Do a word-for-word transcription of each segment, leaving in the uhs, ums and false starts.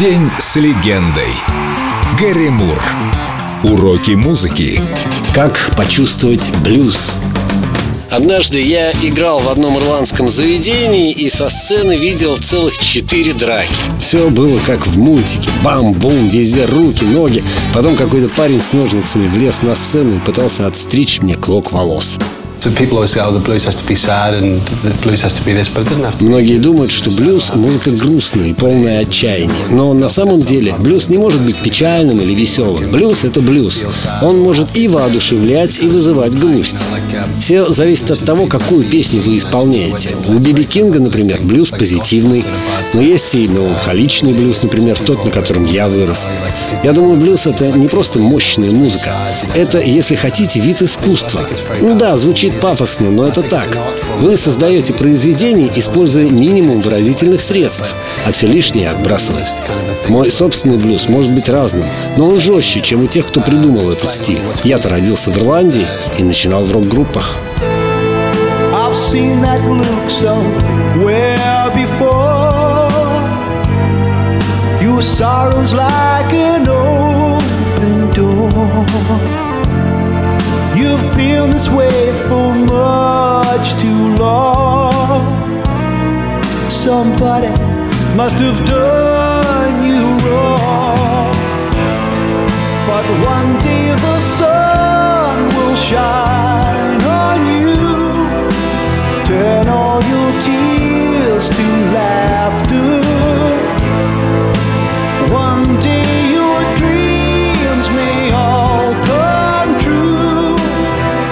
День с легендой. Гэри Мур. Уроки музыки. Как почувствовать блюз? Однажды я играл в одном ирландском заведении и со сцены видел целых четыре драки. Все было как в мультике. Бам-бум, везде руки, ноги. Потом какой-то парень с ножницами влез на сцену и пытался отстричь мне клок волос. Многие думают, что блюз — музыка грустная и полная отчаяния. Но на самом деле блюз не может быть печальным или веселым. Блюз — это блюз. Он может и воодушевлять, и вызывать грусть. Все зависит от того, какую песню вы исполняете. У Биби Кинга, например, блюз позитивный. Но есть и меланхоличный блюз, например, тот, на котором я вырос. Я думаю, блюз — это не просто мощная музыка. Это, если хотите, вид искусства. Ну да, звучит пафосно, но это так. Вы создаете произведение, используя минимум выразительных средств, а все лишнее отбрасывая. Мой собственный блюз может быть разным, но он жестче, чем у тех, кто придумал этот стиль. Я-то родился в Ирландии и начинал в рок-группах. You've been this way for much too long. Somebody must have done you wrong. But one day the sun will shine on you. Turn all your tears to laughter. One day your dreams may all come true.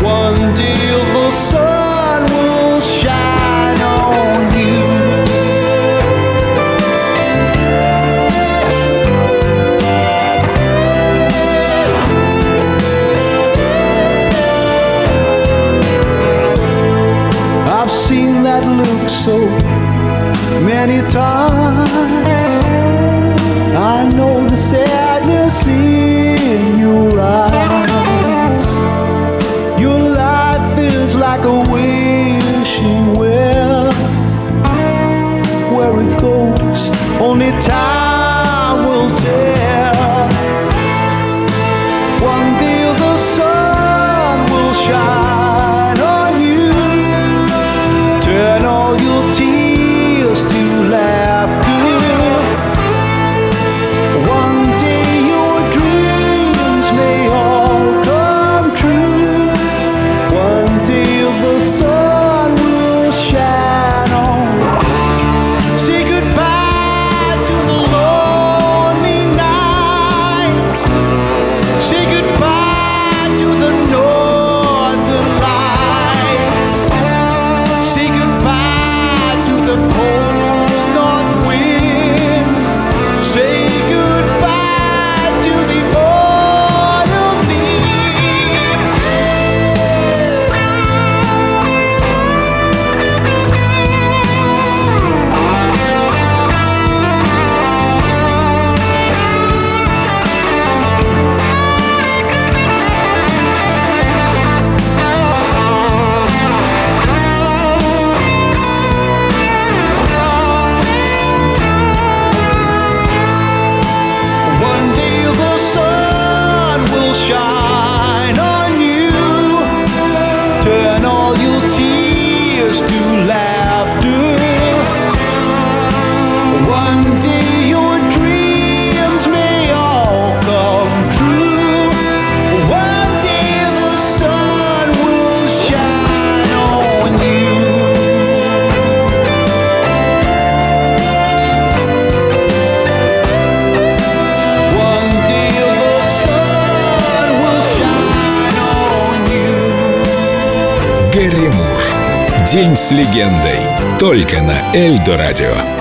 One day the sun will shine on you. I've seen that look so many times. I know the sadness in your eyes. Like a wishing well, where it goes, only time will tell. One day the sun will shine on you. Turn all your tears to laughter. One day your dreams may all come true. One day the sun will shine on. Say goodbye to the lonely nights. Say goodbye to the northern lights. Say goodbye to the cold north winds. Say goodbye to the autumn leaves. One day the sun will shine on you. Turn all your tears to laughter. One day your dreams may all come true. One day the sun will shine on you. One day the sun will shine on you. Гэри Мур. День с легендой. Только на Эльдорадио.